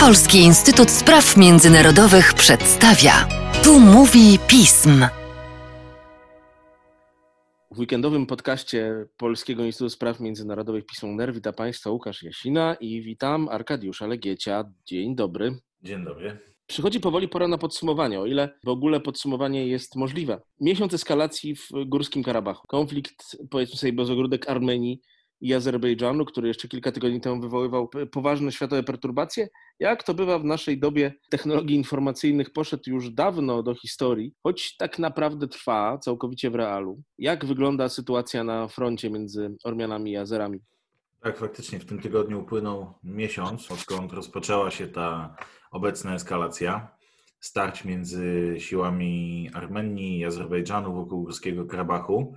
Polski Instytut Spraw Międzynarodowych przedstawia. Tu mówi pism. W weekendowym podcaście Polskiego Instytutu Spraw Międzynarodowych Pism UNER wita Państwa Łukasz Jasina i witam Arkadiusza Legiecia. Dzień dobry. Dzień dobry. Przychodzi powoli pora na podsumowanie, o ile w ogóle podsumowanie jest możliwe. Miesiąc eskalacji w Górskim Karabachu. Konflikt, powiedzmy sobie, bez ogródek Armenii i Azerbejdżanu, który jeszcze kilka tygodni temu wywoływał poważne światowe perturbacje, jak to bywa w naszej dobie technologii informacyjnych, poszedł już dawno do historii, choć tak naprawdę trwa całkowicie w realu. Jak wygląda sytuacja na froncie między Ormianami i Azerami? Tak, faktycznie w tym tygodniu upłynął miesiąc, odkąd rozpoczęła się ta obecna eskalacja starć między siłami Armenii i Azerbejdżanu wokół Górskiego Karabachu.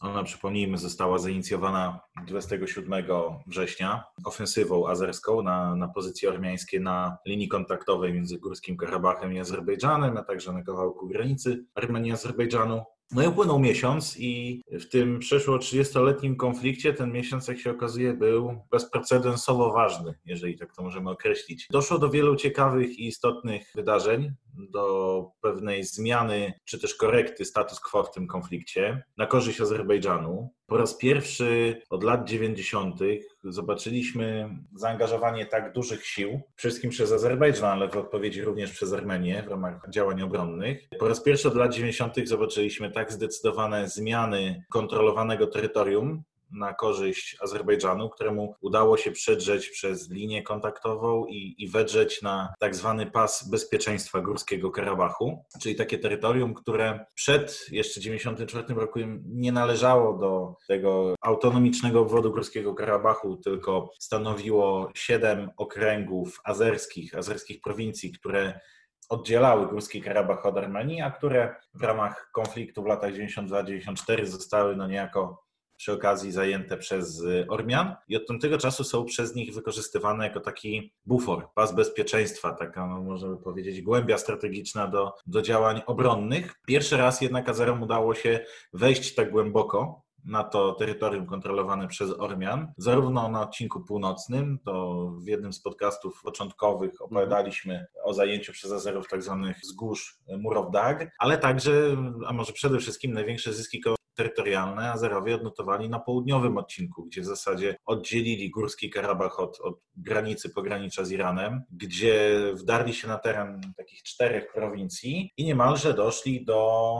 Ona, przypomnijmy, została zainicjowana 27 września ofensywą azerską na pozycje ormiańskie na linii kontaktowej między Górskim Karabachem i Azerbejdżanem, a także na kawałku granicy Armenii i Azerbejdżanu. No i upłynął miesiąc i w tym przeszło 30-letnim konflikcie ten miesiąc, jak się okazuje, był bezprecedensowo ważny, jeżeli tak to możemy określić. Doszło do wielu ciekawych i istotnych wydarzeń, do pewnej zmiany czy też korekty status quo w tym konflikcie na korzyść Azerbejdżanu. Po raz pierwszy od lat 90. zobaczyliśmy zaangażowanie tak dużych sił, wszystkim przez Azerbejdżan, ale w odpowiedzi również przez Armenię w ramach działań obronnych. Po raz pierwszy od lat 90. zobaczyliśmy tak zdecydowane zmiany kontrolowanego terytorium na korzyść Azerbejdżanu, któremu udało się przedrzeć przez linię kontaktową i wedrzeć na tak zwany pas bezpieczeństwa Górskiego Karabachu, czyli takie terytorium, które przed jeszcze 1994 rokiem nie należało do tego autonomicznego obwodu Górskiego Karabachu, tylko stanowiło 7 okręgów azerskich prowincji, które oddzielały Górski Karabach od Armenii, a które w ramach konfliktu w latach 92-94 zostały niejako przy okazji zajęte przez Ormian i od tamtego czasu są przez nich wykorzystywane jako taki bufor, pas bezpieczeństwa, taka, można by powiedzieć, głębia strategiczna do działań obronnych. Pierwszy raz jednak Azerom udało się wejść tak głęboko na to terytorium kontrolowane przez Ormian, zarówno na odcinku północnym, to w jednym z podcastów początkowych opowiadaliśmy o zajęciu przez Azerów tzw. wzgórz Murowdag, ale także, a może przede wszystkim największe zyski terytorialne Azerowie odnotowali na południowym odcinku, gdzie w zasadzie oddzielili Górski Karabach od granicy pogranicza z Iranem, gdzie wdarli się na teren takich 4 prowincji i niemalże doszli do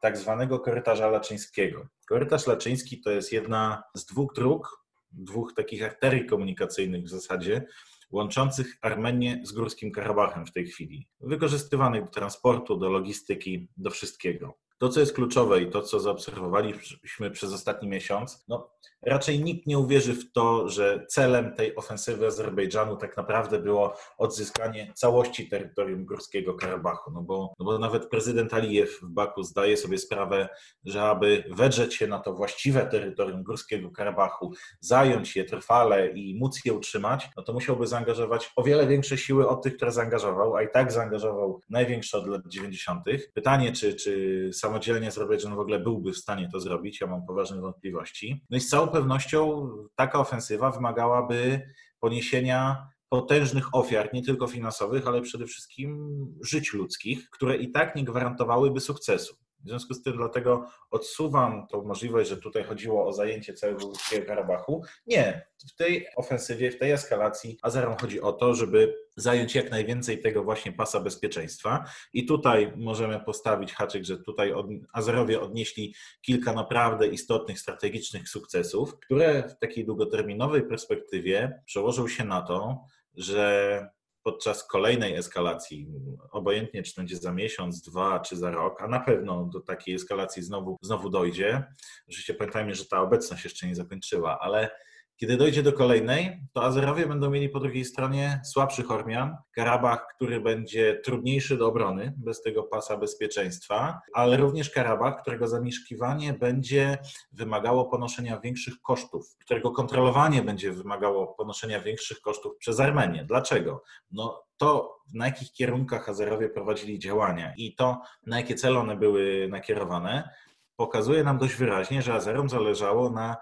tak zwanego Korytarza Łaczyńskiego. Korytarz Łaczyński to jest jedna z 2 dróg, 2 takich arterii komunikacyjnych w zasadzie, łączących Armenię z Górskim Karabachem w tej chwili, wykorzystywanych do transportu, do logistyki, do wszystkiego. To, co jest kluczowe i to, co zaobserwowaliśmy przez ostatni miesiąc, raczej nikt nie uwierzy w to, że celem tej ofensywy Azerbejdżanu tak naprawdę było odzyskanie całości terytorium Górskiego Karabachu, bo nawet prezydent Aliyev w Baku zdaje sobie sprawę, że aby wedrzeć się na to właściwe terytorium Górskiego Karabachu, zająć je trwale i móc je utrzymać, to musiałby zaangażować o wiele większe siły od tych, które zaangażował, a i tak zaangażował największe od lat 90. Pytanie, czy samodzielnie Azerbejdżan w ogóle byłby w stanie to zrobić, ja mam poważne wątpliwości. No i z całą pewnością taka ofensywa wymagałaby poniesienia potężnych ofiar, nie tylko finansowych, ale przede wszystkim żyć ludzkich, które i tak nie gwarantowałyby sukcesu. W związku z tym dlatego odsuwam tą możliwość, że tutaj chodziło o zajęcie całego Górskiego Karabachu. Nie, w tej ofensywie, w tej eskalacji Azerom chodzi o to, żeby zająć jak najwięcej tego właśnie pasa bezpieczeństwa i tutaj możemy postawić haczyk, że tutaj Azerowie odnieśli kilka naprawdę istotnych, strategicznych sukcesów, które w takiej długoterminowej perspektywie przełożą się na to, że podczas kolejnej eskalacji, obojętnie czy będzie za miesiąc, 2 czy za rok, a na pewno do takiej eskalacji znowu dojdzie. Oczywiście pamiętajmy, że ta obecność jeszcze nie zakończyła, ale kiedy dojdzie do kolejnej, to Azerowie będą mieli po drugiej stronie słabszych Ormian, Karabach, który będzie trudniejszy do obrony bez tego pasa bezpieczeństwa, ale również Karabach, którego zamieszkiwanie będzie wymagało ponoszenia większych kosztów, którego kontrolowanie będzie wymagało ponoszenia większych kosztów przez Armenię. Dlaczego? To, na jakich kierunkach Azerowie prowadzili działania i to, na jakie cele one były nakierowane, pokazuje nam dość wyraźnie, że Azerom zależało na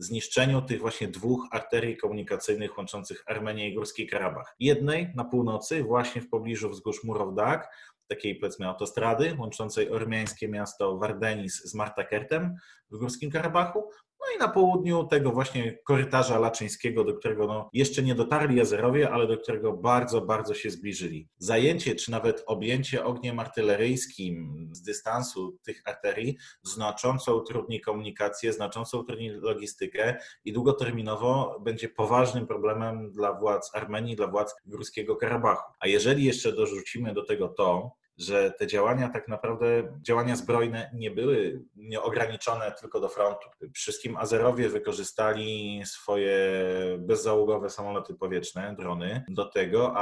zniszczeniu tych właśnie dwóch arterii komunikacyjnych łączących Armenię i Górski Karabach. Jednej na północy, właśnie w pobliżu wzgórz murów Dag, takiej powiedzmy autostrady łączącej ormiańskie miasto Vardenis z Martakertem w Górskim Karabachu, no i na południu tego właśnie korytarza Łaczyńskiego, do którego jeszcze nie dotarli Jazerowie, ale do którego bardzo, bardzo się zbliżyli. Zajęcie czy nawet objęcie ogniem artyleryjskim z dystansu tych arterii znacząco utrudni komunikację, znacząco utrudni logistykę i długoterminowo będzie poważnym problemem dla władz Armenii, dla władz Górskiego Karabachu. A jeżeli jeszcze dorzucimy do tego to, że te działania tak naprawdę, działania zbrojne nie były ograniczone tylko do frontu. Wszystkim Azerowie wykorzystali swoje bezzałogowe samoloty powietrzne, drony, do tego,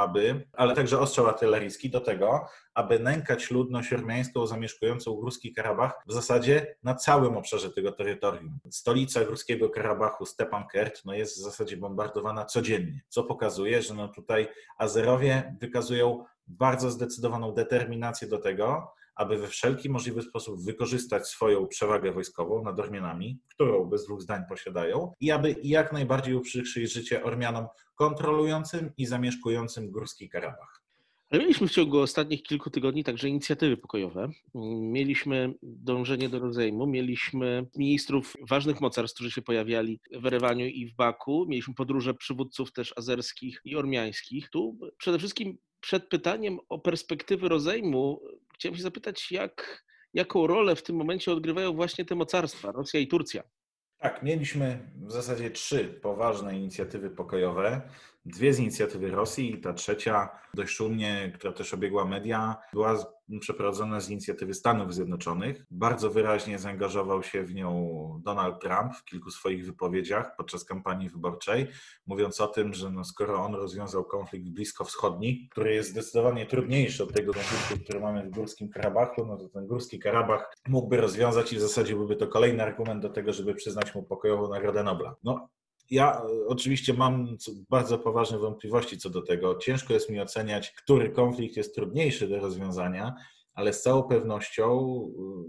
ale także ostrzał artyleryjski do tego, aby nękać ludność ormiańską zamieszkującą Górski Karabach w zasadzie na całym obszarze tego terytorium. Stolica Górskiego Karabachu, Stepanakert, jest w zasadzie bombardowana codziennie, co pokazuje, że tutaj Azerowie wykazują bardzo zdecydowaną determinację do tego, aby we wszelki możliwy sposób wykorzystać swoją przewagę wojskową nad Ormianami, którą bez dwóch zdań posiadają, i aby jak najbardziej uprzykrzyć życie Ormianom kontrolującym i zamieszkującym Górski Karabach. Ale mieliśmy w ciągu ostatnich kilku tygodni także inicjatywy pokojowe. Mieliśmy dążenie do rozejmu, mieliśmy ministrów ważnych mocarstw, którzy się pojawiali w Erywaniu i w Baku, mieliśmy podróże przywódców też azerskich i ormiańskich. Tu przede wszystkim przed pytaniem o perspektywy rozejmu chciałem się zapytać, jaką rolę w tym momencie odgrywają właśnie te mocarstwa, Rosja i Turcja? Tak, mieliśmy w zasadzie trzy poważne inicjatywy pokojowe. Dwie z inicjatywy Rosji i ta trzecia, dość szumnie, która też obiegła media, była przeprowadzona z inicjatywy Stanów Zjednoczonych. Bardzo wyraźnie zaangażował się w nią Donald Trump w kilku swoich wypowiedziach podczas kampanii wyborczej, mówiąc o tym, że skoro on rozwiązał konflikt bliskowschodni, który jest zdecydowanie trudniejszy od tego konfliktu, który mamy w Górskim Karabachu, to ten Górski Karabach mógłby rozwiązać i w zasadzie byłby to kolejny argument do tego, żeby przyznać mu pokojową Nagrodę Nobla. Ja oczywiście mam bardzo poważne wątpliwości co do tego. Ciężko jest mi oceniać, który konflikt jest trudniejszy do rozwiązania, ale z całą pewnością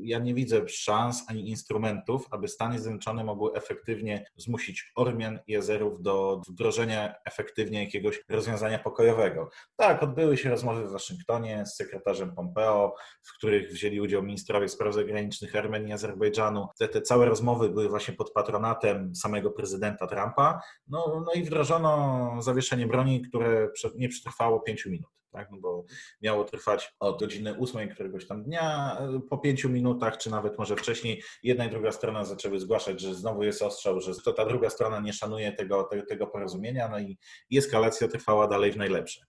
ja nie widzę szans ani instrumentów, aby Stany Zjednoczone mogły efektywnie zmusić Ormian i Azerów do wdrożenia efektywnie jakiegoś rozwiązania pokojowego. Tak, odbyły się rozmowy w Waszyngtonie z sekretarzem Pompeo, w których wzięli udział ministrowie spraw zagranicznych Armenii i Azerbejdżanu. Te całe rozmowy były właśnie pod patronatem samego prezydenta Trumpa. I wdrożono zawieszenie broni, które nie przetrwało 5 minut. Tak, bo miało trwać od godziny 8 któregoś tam dnia, po 5 minutach, czy nawet może wcześniej, jedna i druga strona zaczęły zgłaszać, że znowu jest ostrzał, że to ta druga strona nie szanuje tego porozumienia, i eskalacja trwała dalej w najlepsze.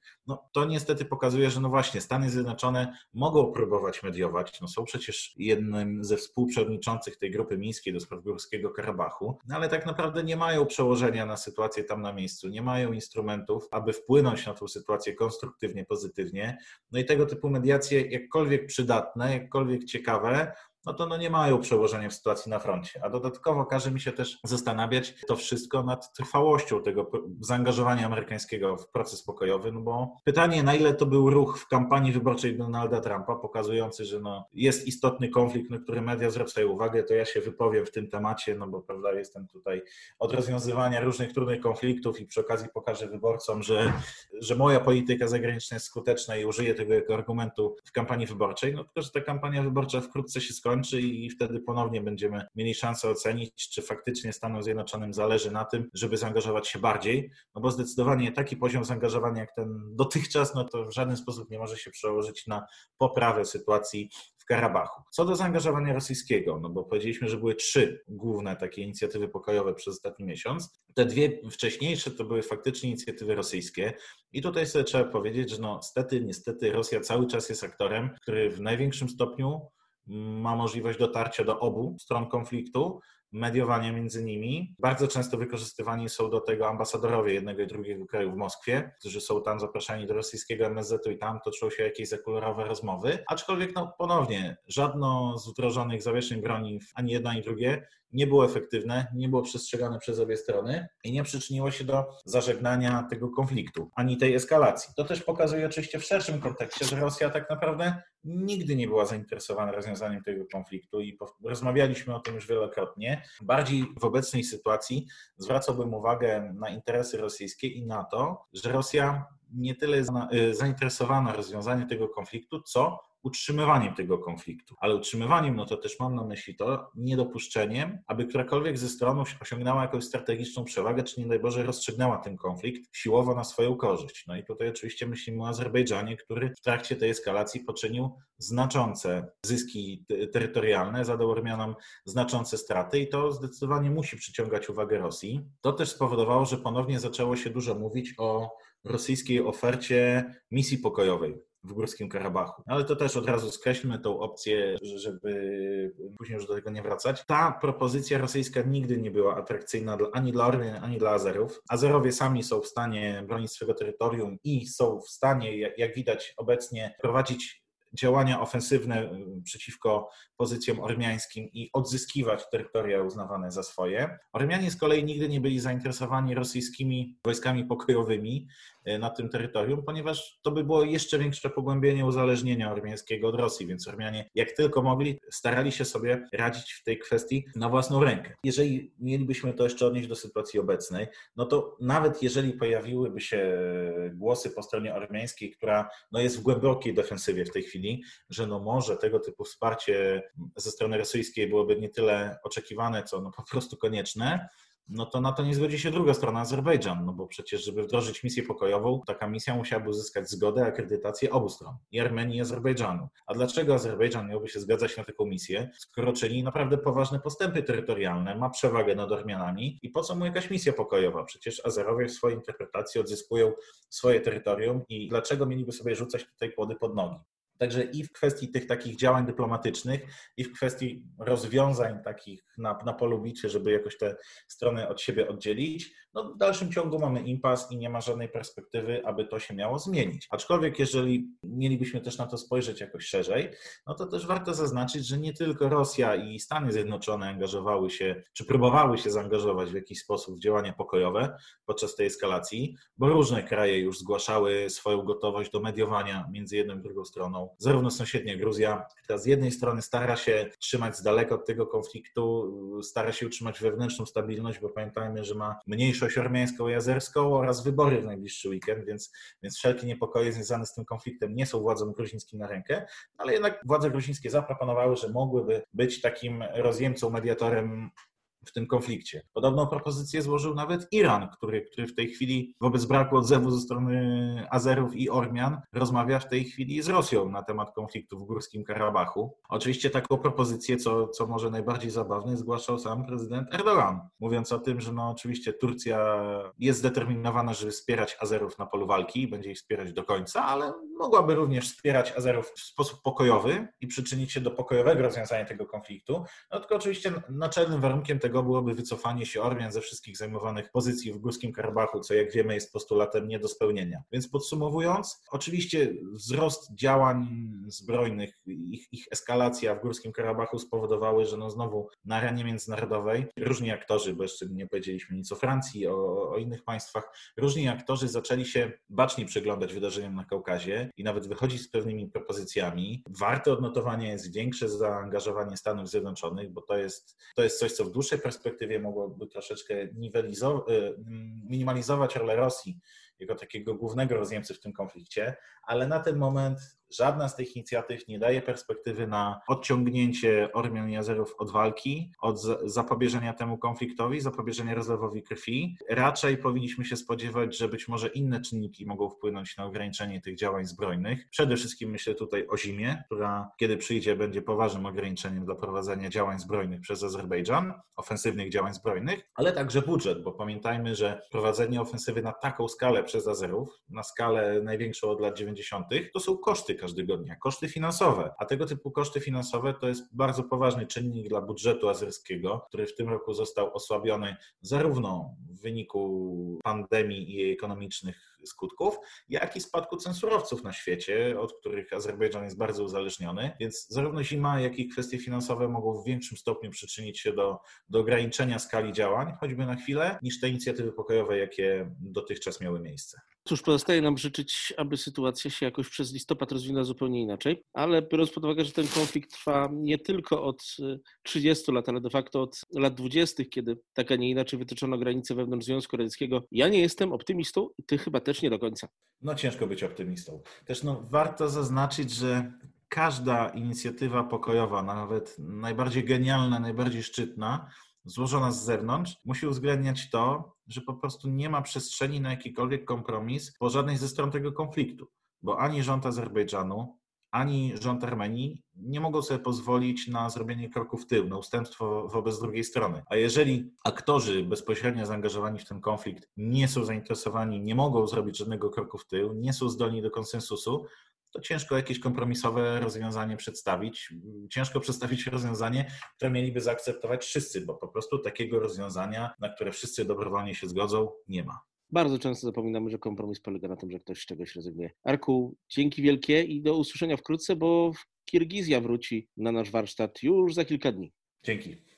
To niestety pokazuje, że właśnie Stany Zjednoczone mogą próbować mediować, są przecież jednym ze współprzewodniczących tej grupy mińskiej do spraw Górskiego Karabachu, ale tak naprawdę nie mają przełożenia na sytuację tam na miejscu, nie mają instrumentów, aby wpłynąć na tą sytuację konstruktywnie, pozytywnie. I tego typu mediacje, jakkolwiek przydatne, jakkolwiek ciekawe, to nie mają przełożenia w sytuacji na froncie. A dodatkowo każe mi się też zastanawiać to wszystko nad trwałością tego zaangażowania amerykańskiego w proces pokojowy, bo pytanie, na ile to był ruch w kampanii wyborczej Donalda Trumpa, pokazujący, że jest istotny konflikt, na który media zwracają uwagę, to ja się wypowiem w tym temacie, bo prawda, jestem tutaj od rozwiązywania różnych trudnych konfliktów i przy okazji pokażę wyborcom, że moja polityka zagraniczna jest skuteczna i użyję tego jako argumentu w kampanii wyborczej, tylko że ta kampania wyborcza wkrótce się skończy, i wtedy ponownie będziemy mieli szansę ocenić, czy faktycznie Stanom Zjednoczonym zależy na tym, żeby zaangażować się bardziej, bo zdecydowanie taki poziom zaangażowania jak ten dotychczas, to w żaden sposób nie może się przełożyć na poprawę sytuacji w Karabachu. Co do zaangażowania rosyjskiego, bo powiedzieliśmy, że były 3 główne takie inicjatywy pokojowe przez ostatni miesiąc. Te 2 wcześniejsze to były faktycznie inicjatywy rosyjskie i tutaj sobie trzeba powiedzieć, że niestety Rosja cały czas jest aktorem, który w największym stopniu ma możliwość dotarcia do obu stron konfliktu, mediowania między nimi. Bardzo często wykorzystywani są do tego ambasadorowie jednego i drugiego kraju w Moskwie, którzy są tam zapraszani do rosyjskiego MSZ-u i tam toczą się jakieś zakulisowe rozmowy. Aczkolwiek ponownie żadno z wdrożonych zawieszeń broni, ani jedno, ani drugie, nie było efektywne, nie było przestrzegane przez obie strony i nie przyczyniło się do zażegnania tego konfliktu, ani tej eskalacji. To też pokazuje oczywiście w szerszym kontekście, że Rosja tak naprawdę nigdy nie była zainteresowana rozwiązaniem tego konfliktu i rozmawialiśmy o tym już wielokrotnie. Bardziej w obecnej sytuacji zwracałbym uwagę na interesy rosyjskie i na to, że Rosja nie tyle jest zainteresowana rozwiązaniem tego konfliktu, co utrzymywaniem tego konfliktu. Ale utrzymywaniem, no to też mam na myśli to, niedopuszczeniem, aby którakolwiek ze stron osiągnęła jakąś strategiczną przewagę, czy nie daj Boże rozstrzygnęła ten konflikt siłowo na swoją korzyść. No i tutaj oczywiście myślimy o Azerbejdżanie, który w trakcie tej eskalacji poczynił znaczące zyski terytorialne, zadał Ormianom znaczące straty i to zdecydowanie musi przyciągać uwagę Rosji. To też spowodowało, że ponownie zaczęło się dużo mówić o rosyjskiej ofercie misji pokojowej w Górskim Karabachu. Ale to też od razu skreślmy tą opcję, żeby później już do tego nie wracać. Ta propozycja rosyjska nigdy nie była atrakcyjna ani dla Ormian, ani dla Azerów. Azerowie sami są w stanie bronić swego terytorium i są w stanie, jak widać obecnie, prowadzić działania ofensywne przeciwko pozycjom ormiańskim i odzyskiwać terytoria uznawane za swoje. Ormianie z kolei nigdy nie byli zainteresowani rosyjskimi wojskami pokojowymi na tym terytorium, ponieważ to by było jeszcze większe pogłębienie uzależnienia ormiańskiego od Rosji, więc Ormianie jak tylko mogli, starali się sobie radzić w tej kwestii na własną rękę. Jeżeli mielibyśmy to jeszcze odnieść do sytuacji obecnej, no to nawet jeżeli pojawiłyby się głosy po stronie ormiańskiej, która jest w głębokiej defensywie w tej chwili, że no może tego typu wsparcie ze strony rosyjskiej byłoby nie tyle oczekiwane, co po prostu konieczne, no to na to nie zgodzi się druga strona, Azerbejdżan, bo przecież żeby wdrożyć misję pokojową, taka misja musiałaby uzyskać zgodę, akredytację obu stron, i Armenii, i Azerbejdżanu. A dlaczego Azerbejdżan miałby się zgadzać na taką misję, skoro czyni naprawdę poważne postępy terytorialne, ma przewagę nad Ormianami i po co mu jakaś misja pokojowa? Przecież Azerowie w swojej interpretacji odzyskują swoje terytorium i dlaczego mieliby sobie rzucać tutaj kłody pod nogi? Także i w kwestii tych takich działań dyplomatycznych, i w kwestii rozwiązań takich na polu bitwy, żeby jakoś te strony od siebie oddzielić, no w dalszym ciągu mamy impas i nie ma żadnej perspektywy, aby to się miało zmienić. Aczkolwiek jeżeli mielibyśmy też na to spojrzeć jakoś szerzej, no to też warto zaznaczyć, że nie tylko Rosja i Stany Zjednoczone angażowały się, czy próbowały się zaangażować w jakiś sposób w działania pokojowe podczas tej eskalacji, bo różne kraje już zgłaszały swoją gotowość do mediowania między jedną i drugą stroną. Zarówno sąsiednia Gruzja, która z jednej strony stara się trzymać z daleka od tego konfliktu, stara się utrzymać wewnętrzną stabilność, bo pamiętajmy, że ma mniejszość ormiańską i azerską oraz wybory w najbliższy weekend, więc wszelkie niepokoje związane z tym konfliktem nie są władzom gruzińskim na rękę, ale jednak władze gruzińskie zaproponowały, że mogłyby być takim rozjemcą, mediatorem w tym konflikcie. Podobną propozycję złożył nawet Iran, który w tej chwili wobec braku odzewu ze strony Azerów i Ormian rozmawia w tej chwili z Rosją na temat konfliktu w Górskim Karabachu. Oczywiście taką propozycję, co może najbardziej zabawne, zgłaszał sam prezydent Erdogan, mówiąc o tym, że oczywiście Turcja jest zdeterminowana, żeby wspierać Azerów na polu walki i będzie ich wspierać do końca, ale mogłaby również wspierać Azerów w sposób pokojowy i przyczynić się do pokojowego rozwiązania tego konfliktu. Tylko oczywiście naczelnym warunkiem tego byłoby wycofanie się Ormian ze wszystkich zajmowanych pozycji w Górskim Karabachu, co jak wiemy jest postulatem nie do spełnienia. Więc podsumowując, oczywiście wzrost działań zbrojnych, ich eskalacja w Górskim Karabachu spowodowały, że znowu na arenie międzynarodowej różni aktorzy, bo jeszcze nie powiedzieliśmy nic o Francji, o innych państwach, różni aktorzy zaczęli się bacznie przyglądać wydarzeniom na Kaukazie i nawet wychodzić z pewnymi propozycjami. Warte odnotowania jest większe zaangażowanie Stanów Zjednoczonych, bo to jest coś, co w dłuższej perspektywie mogłoby troszeczkę minimalizować rolę Rosji jako takiego głównego rozjemcy w tym konflikcie, ale na ten moment żadna z tych inicjatyw nie daje perspektywy na odciągnięcie Ormian i Azerów od walki, od zapobieżenia temu konfliktowi, zapobieżenia rozlewowi krwi. Raczej powinniśmy się spodziewać, że być może inne czynniki mogą wpłynąć na ograniczenie tych działań zbrojnych. Przede wszystkim myślę tutaj o zimie, która kiedy przyjdzie będzie poważnym ograniczeniem dla prowadzenia działań zbrojnych przez Azerbejdżan, ofensywnych działań zbrojnych, ale także budżet, bo pamiętajmy, że prowadzenie ofensywy na taką skalę przez Azerów, na skalę największą od lat 90., to są koszty każdego dnia, koszty finansowe, a tego typu koszty finansowe to jest bardzo poważny czynnik dla budżetu azerskiego, który w tym roku został osłabiony zarówno w wyniku pandemii i jej ekonomicznych skutków, jak i spadku cen surowców na świecie, od których Azerbejdżan jest bardzo uzależniony, więc zarówno zima, jak i kwestie finansowe mogą w większym stopniu przyczynić się do ograniczenia skali działań, choćby na chwilę, niż te inicjatywy pokojowe, jakie dotychczas miały miejsce. Cóż, pozostaje nam życzyć, aby sytuacja się jakoś przez listopad rozwinęła zupełnie inaczej, ale biorąc pod uwagę, że ten konflikt trwa nie tylko od 30 lat, ale de facto od lat 20., kiedy tak, a nie inaczej wytyczono granice wewnątrz Związku Radzieckiego, ja nie jestem optymistą i ty chyba też nie do końca. No ciężko być optymistą. Też warto zaznaczyć, że każda inicjatywa pokojowa, nawet najbardziej genialna, najbardziej szczytna, złożona z zewnątrz, musi uwzględniać to, że po prostu nie ma przestrzeni na jakikolwiek kompromis po żadnej ze stron tego konfliktu, bo ani rząd Azerbejdżanu, ani rząd Armenii nie mogą sobie pozwolić na zrobienie kroku w tył, na ustępstwo wobec drugiej strony. A jeżeli aktorzy bezpośrednio zaangażowani w ten konflikt nie są zainteresowani, nie mogą zrobić żadnego kroku w tył, nie są zdolni do konsensusu, to ciężko jakieś kompromisowe rozwiązanie przedstawić. Ciężko przedstawić rozwiązanie, które mieliby zaakceptować wszyscy, bo po prostu takiego rozwiązania, na które wszyscy dobrowolnie się zgodzą, nie ma. Bardzo często zapominamy, że kompromis polega na tym, że ktoś z czegoś rezygnuje. Arku, dzięki wielkie i do usłyszenia wkrótce, bo Kirgizja wróci na nasz warsztat już za kilka dni. Dzięki.